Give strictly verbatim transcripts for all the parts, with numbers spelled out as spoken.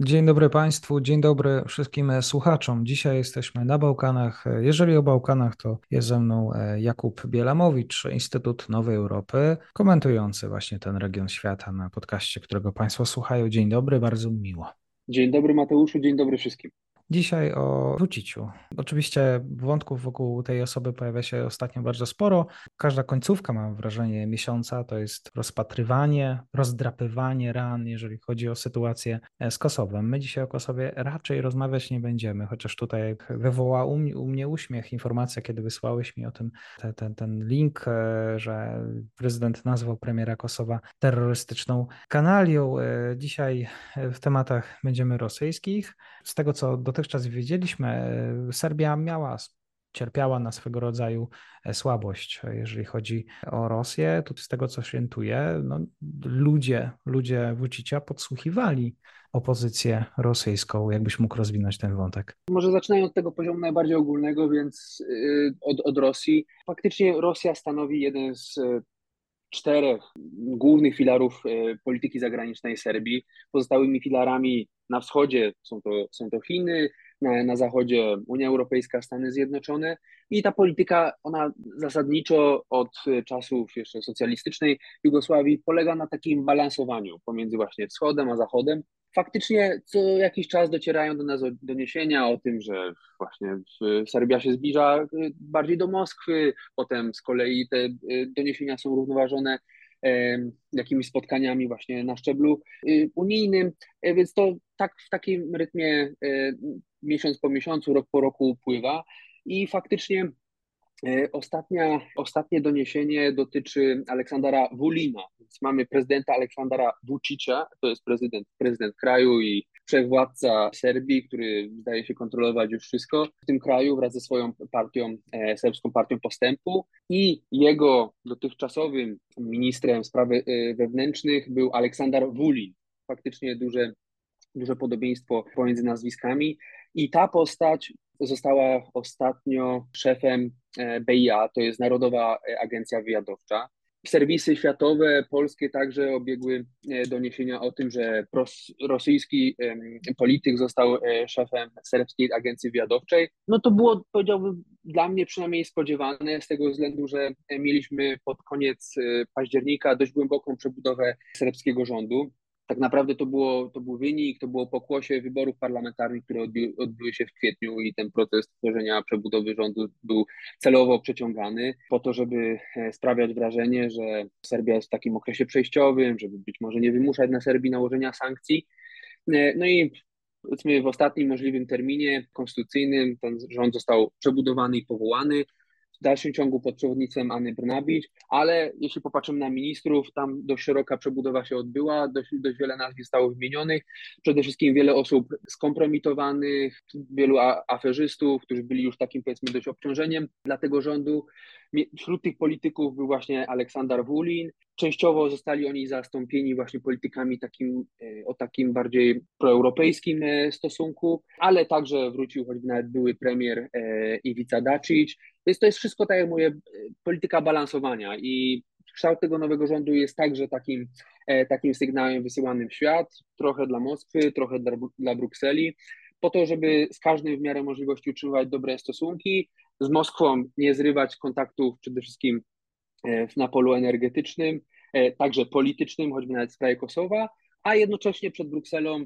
Dzień dobry Państwu, dzień dobry wszystkim słuchaczom. Dzisiaj jesteśmy na Bałkanach. Jeżeli o Bałkanach, to jest ze mną Jakub Bielamowicz, Instytut Nowej Europy, komentujący właśnie ten region świata na podcaście, którego Państwo słuchają. Dzień dobry, bardzo mi miło. Dzień dobry Mateuszu, dzień dobry wszystkim. Dzisiaj o Wuciciu. Oczywiście wątków wokół tej osoby pojawia się ostatnio bardzo sporo. Każda końcówka, mam wrażenie, miesiąca to jest rozpatrywanie, rozdrapywanie ran, jeżeli chodzi o sytuację z Kosowem. My dzisiaj o Kosowie raczej rozmawiać nie będziemy, chociaż tutaj wywołała u mnie, u mnie uśmiech informacja, kiedy wysłałeś mi o tym te, te, ten link, że prezydent nazwał premiera Kosowa terrorystyczną kanalią. Dzisiaj w tematach będziemy rosyjskich. Z tego, co do dotychczas wiedzieliśmy, Serbia miała, cierpiała na swego rodzaju słabość, jeżeli chodzi o Rosję. Tu z tego, co orientuję, no, ludzie, ludzie Vučića podsłuchiwali opozycję rosyjską. Jakbyś mógł rozwinąć ten wątek? Może zaczynając od tego poziomu najbardziej ogólnego, więc od, od Rosji. Faktycznie Rosja stanowi jeden z czterech głównych filarów polityki zagranicznej Serbii. Pozostałymi filarami na wschodzie są to, są to Chiny, na, na zachodzie Unia Europejska, Stany Zjednoczone i ta polityka, ona zasadniczo od czasów jeszcze socjalistycznej Jugosławii polega na takim balansowaniu pomiędzy właśnie wschodem a zachodem. Faktycznie co jakiś czas docierają do nas doniesienia o tym, że właśnie Serbia się zbliża bardziej do Moskwy, potem z kolei te doniesienia są równoważone jakimiś spotkaniami właśnie na szczeblu unijnym, więc to tak w takim rytmie miesiąc po miesiącu, rok po roku upływa i faktycznie ostatnia, ostatnie doniesienie dotyczy Aleksandara Vulina, więc mamy prezydenta Aleksandara Vučića, to jest prezydent, prezydent kraju i wszechwładca Serbii, który zdaje się kontrolować już wszystko w tym kraju wraz ze swoją partią, e, serbską partią postępu, i jego dotychczasowym ministrem spraw e, wewnętrznych był Aleksandar Vulin. Faktycznie duże, duże podobieństwo pomiędzy nazwiskami i ta postać została ostatnio szefem B I A, to jest Narodowa Agencja Wywiadowcza. Serwisy światowe, polskie także obiegły doniesienia o tym, że pros- rosyjski polityk został szefem Serbskiej Agencji Wywiadowczej. No to było, powiedziałbym, dla mnie przynajmniej spodziewane z tego względu, że mieliśmy pod koniec października dość głęboką przebudowę serbskiego rządu. Tak naprawdę to, było, to był wynik, to było pokłosie wyborów parlamentarnych, które odbi- odbyły się w kwietniu i ten proces tworzenia przebudowy rządu był celowo przeciągany po to, żeby sprawiać wrażenie, że Serbia jest w takim okresie przejściowym, żeby być może nie wymuszać na Serbii nałożenia sankcji. No i powiedzmy w ostatnim możliwym terminie konstytucyjnym ten rząd został przebudowany i powołany. W dalszym ciągu pod przewodnictwem Anny Brnabić, ale jeśli popatrzymy na ministrów, tam dość szeroka przebudowa się odbyła, dość, dość wiele nazw zostało wymienionych, przede wszystkim wiele osób skompromitowanych, wielu a- aferzystów, którzy byli już takim, powiedzmy, dość obciążeniem dla tego rządu. Wśród tych polityków był właśnie Aleksandar Vulin. Częściowo zostali oni zastąpieni właśnie politykami takim, o takim bardziej proeuropejskim stosunku, ale także wrócił choćby nawet były premier Ivica Dačić. Więc to jest wszystko, tak jak mówię, polityka balansowania i kształt tego nowego rządu jest także takim, takim sygnałem wysyłanym w świat, trochę dla Moskwy, trochę dla, dla Brukseli, po to, żeby z każdym w miarę możliwości utrzymywać dobre stosunki, z Moskwą nie zrywać kontaktów przede wszystkim na polu energetycznym, także politycznym, choćby nawet w sprawie Kosowa, a jednocześnie przed Brukselą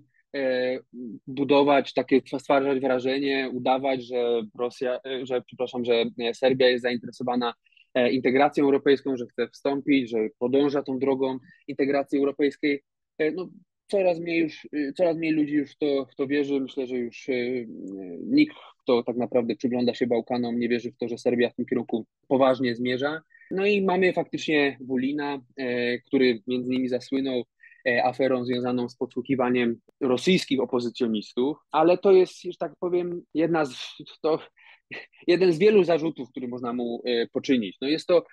budować, takie stwarzać wrażenie, udawać, że Rosja, że przepraszam, że Serbia jest zainteresowana integracją europejską, że chce wstąpić, że podąża tą drogą integracji europejskiej. No, coraz mniej już, coraz mniej ludzi już w to, w to wierzy. Myślę, że już nikt, kto tak naprawdę przygląda się Bałkanom, nie wierzy w to, że Serbia w tym kierunku poważnie zmierza. No i mamy faktycznie Vulina, który między innymi zasłynął aferą związaną z podsłuchiwaniem rosyjskich opozycjonistów, ale to jest, że tak powiem, jedna z, to, jeden z wielu zarzutów, który można mu poczynić. No jest, to,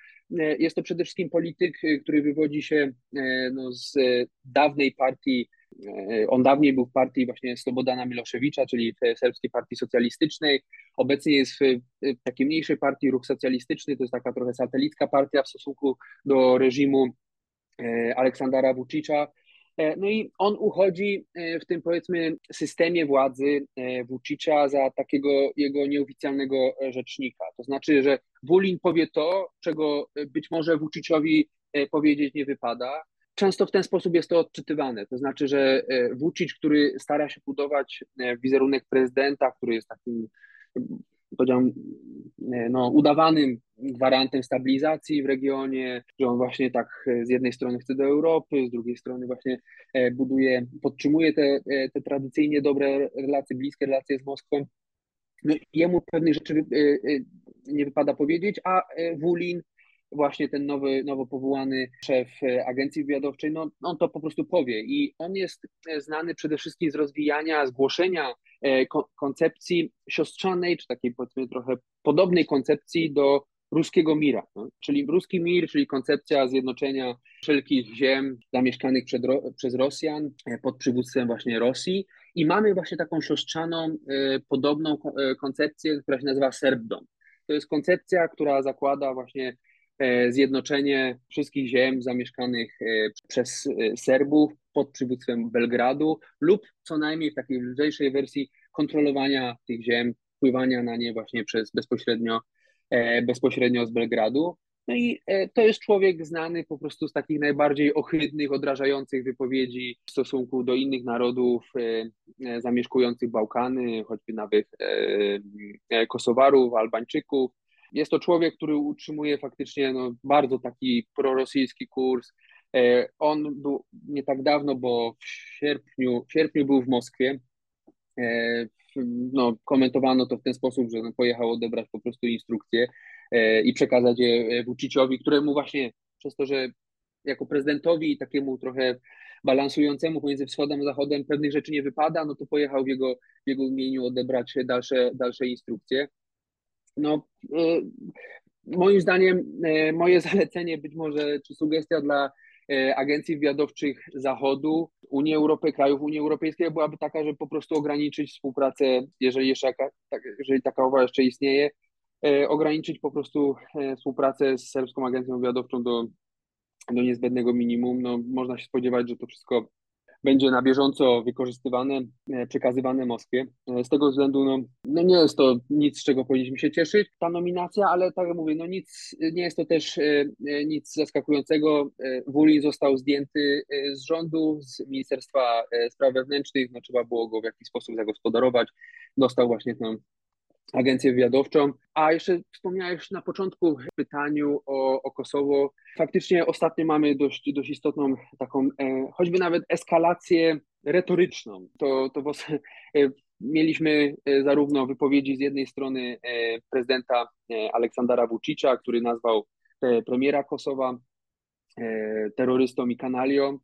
jest to przede wszystkim polityk, który wywodzi się no, z dawnej partii, on dawniej był w partii właśnie Slobodana Miloševića, czyli w serbskiej partii socjalistycznej, obecnie jest w takiej mniejszej partii ruch socjalistyczny, to jest taka trochę satelicka partia w stosunku do reżimu Aleksandara Vučića. No i on uchodzi w tym, powiedzmy, systemie władzy Vučića za takiego jego nieoficjalnego rzecznika. To znaczy, że Vulin powie to, czego być może Vučićowi powiedzieć nie wypada. Często w ten sposób jest to odczytywane. To znaczy, że Vučić, który stara się budować wizerunek prezydenta, który jest takim, powiedziałbym, no, udawanym gwarantem stabilizacji w regionie, że on właśnie tak z jednej strony chce do Europy, z drugiej strony właśnie buduje, podtrzymuje te, te tradycyjnie dobre relacje, bliskie relacje z Moskwą. No, jemu pewnych rzeczy nie wypada powiedzieć, a Vulin, właśnie ten nowy, nowo powołany szef agencji wywiadowczej, no on to po prostu powie i on jest znany przede wszystkim z rozwijania, zgłoszenia koncepcji siostrzanej, czy takiej, powiedzmy, trochę podobnej koncepcji do ruskiego mira, no? Czyli ruski mir, czyli koncepcja zjednoczenia wszelkich ziem zamieszkanych przed, przez Rosjan pod przywództwem właśnie Rosji i mamy właśnie taką siostrzaną, podobną koncepcję, która się nazywa Serbdom. To jest koncepcja, która zakłada właśnie zjednoczenie wszystkich ziem zamieszkanych przez Serbów pod przywództwem Belgradu lub co najmniej w takiej lżejszej wersji kontrolowania tych ziem, wpływania na nie właśnie przez bezpośrednio, bezpośrednio z Belgradu. No i to jest człowiek znany po prostu z takich najbardziej ohydnych, odrażających wypowiedzi w stosunku do innych narodów zamieszkujących Bałkany, choćby nawet Kosowarów, Albańczyków. Jest to człowiek, który utrzymuje faktycznie no, bardzo taki prorosyjski kurs. On był nie tak dawno, bo w sierpniu, w sierpniu był w Moskwie. No, komentowano to w ten sposób, że pojechał odebrać po prostu instrukcje i przekazać je Vučićowi, któremu właśnie przez to, że jako prezydentowi takiemu trochę balansującemu pomiędzy wschodem a zachodem pewnych rzeczy nie wypada, no to pojechał w jego, w jego imieniu odebrać dalsze, dalsze instrukcje. No, moim zdaniem, moje zalecenie być może, czy sugestia dla agencji wywiadowczych Zachodu, Unii Europy, krajów Unii Europejskiej byłaby taka, żeby po prostu ograniczyć współpracę, jeżeli, jeszcze, jeżeli taka uwaga jeszcze istnieje, ograniczyć po prostu współpracę z serbską agencją wywiadowczą do, do niezbędnego minimum. No, można się spodziewać, że to wszystko będzie na bieżąco wykorzystywane, przekazywane Moskwie. Z tego względu no, no nie jest to nic, z czego powinniśmy się cieszyć, ta nominacja, ale tak jak mówię, no nic, nie jest to też nic zaskakującego. Vulin został zdjęty z rządu, z Ministerstwa Spraw Wewnętrznych, no, trzeba było go w jakiś sposób zagospodarować, dostał właśnie tę agencję wywiadowczą. A jeszcze wspomniałeś na początku w pytaniu o, o Kosowo. Faktycznie ostatnio mamy dość, dość istotną taką, e, choćby nawet eskalację retoryczną. To, to was, e, mieliśmy zarówno wypowiedzi z jednej strony e, prezydenta e, Aleksandara Vučića, który nazwał e, premiera Kosowa e, terrorystą i kanalią.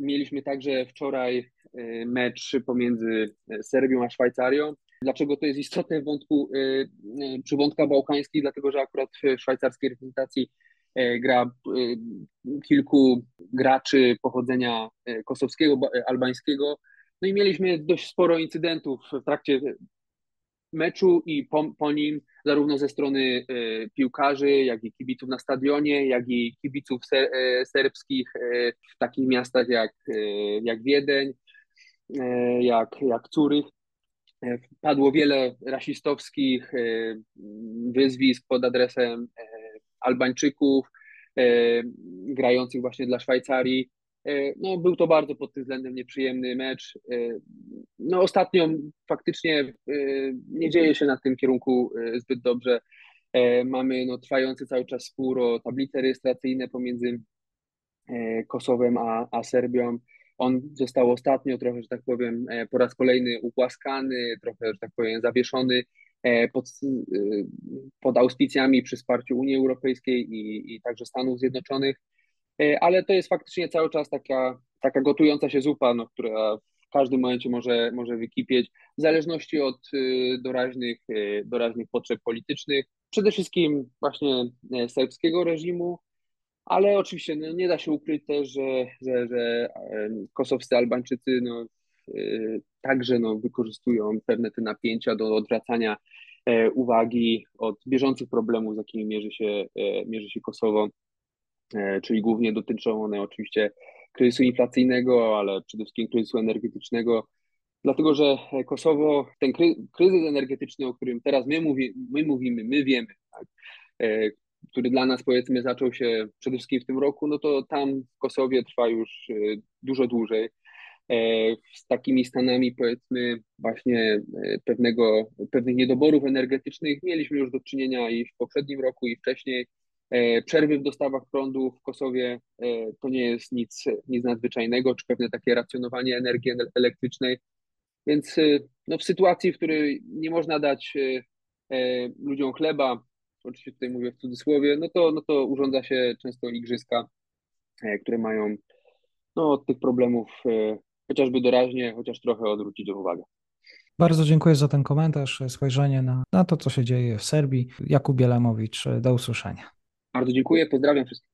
Mieliśmy także wczoraj e, mecz pomiędzy Serbią a Szwajcarią. Dlaczego to jest istotne w wątku, przy wątkach bałkańskich? Dlatego, że akurat w szwajcarskiej reprezentacji gra kilku graczy pochodzenia kosowskiego, albańskiego. No i mieliśmy dość sporo incydentów w trakcie meczu i po, po nim, zarówno ze strony piłkarzy, jak i kibiców na stadionie, jak i kibiców ser, serbskich w takich miastach jak, jak Wiedeń, jak, jak Zurych. Padło wiele rasistowskich wyzwisk pod adresem Albańczyków grających właśnie dla Szwajcarii. No, był to bardzo pod tym względem nieprzyjemny mecz. No, ostatnio faktycznie nie dzieje się na tym kierunku zbyt dobrze. Mamy no, trwający cały czas spór o tablice rejestracyjne pomiędzy Kosowem a, a Serbią. On został ostatnio trochę, że tak powiem, po raz kolejny ugłaskany, trochę, że tak powiem, zawieszony pod, pod auspicjami przy wsparciu Unii Europejskiej i, i także Stanów Zjednoczonych, ale to jest faktycznie cały czas taka, taka gotująca się zupa, no, która w każdym momencie może, może wykipieć, w zależności od doraźnych, doraźnych potrzeb politycznych, przede wszystkim właśnie serbskiego reżimu, ale oczywiście no, nie da się ukryć też, że, że, że kosowscy Albańczycy no, także no, wykorzystują pewne te napięcia do odwracania uwagi od bieżących problemów, z jakimi mierzy się, mierzy się Kosowo, czyli głównie dotyczą one oczywiście kryzysu inflacyjnego, ale przede wszystkim kryzysu energetycznego, dlatego że Kosowo, ten kryzys energetyczny, o którym teraz my, mówi, my mówimy, my wiemy, tak, który dla nas, powiedzmy, zaczął się przede wszystkim w tym roku, no to tam w Kosowie trwa już dużo dłużej, z takimi stanami, powiedzmy, właśnie pewnego, pewnych niedoborów energetycznych mieliśmy już do czynienia i w poprzednim roku, i wcześniej. Przerwy w dostawach prądu w Kosowie to nie jest nic, nic nadzwyczajnego, czy pewne takie racjonowanie energii elektrycznej, więc no, w sytuacji, w której nie można dać ludziom chleba, oczywiście tutaj mówię w cudzysłowie, no to, no to urządza się często igrzyska, które mają no, od tych problemów chociażby doraźnie, chociaż trochę odwrócić uwagę. Bardzo dziękuję za ten komentarz, spojrzenie na, na to, co się dzieje w Serbii. Jakub Bielamowicz, do usłyszenia. Bardzo dziękuję, pozdrawiam wszystkich.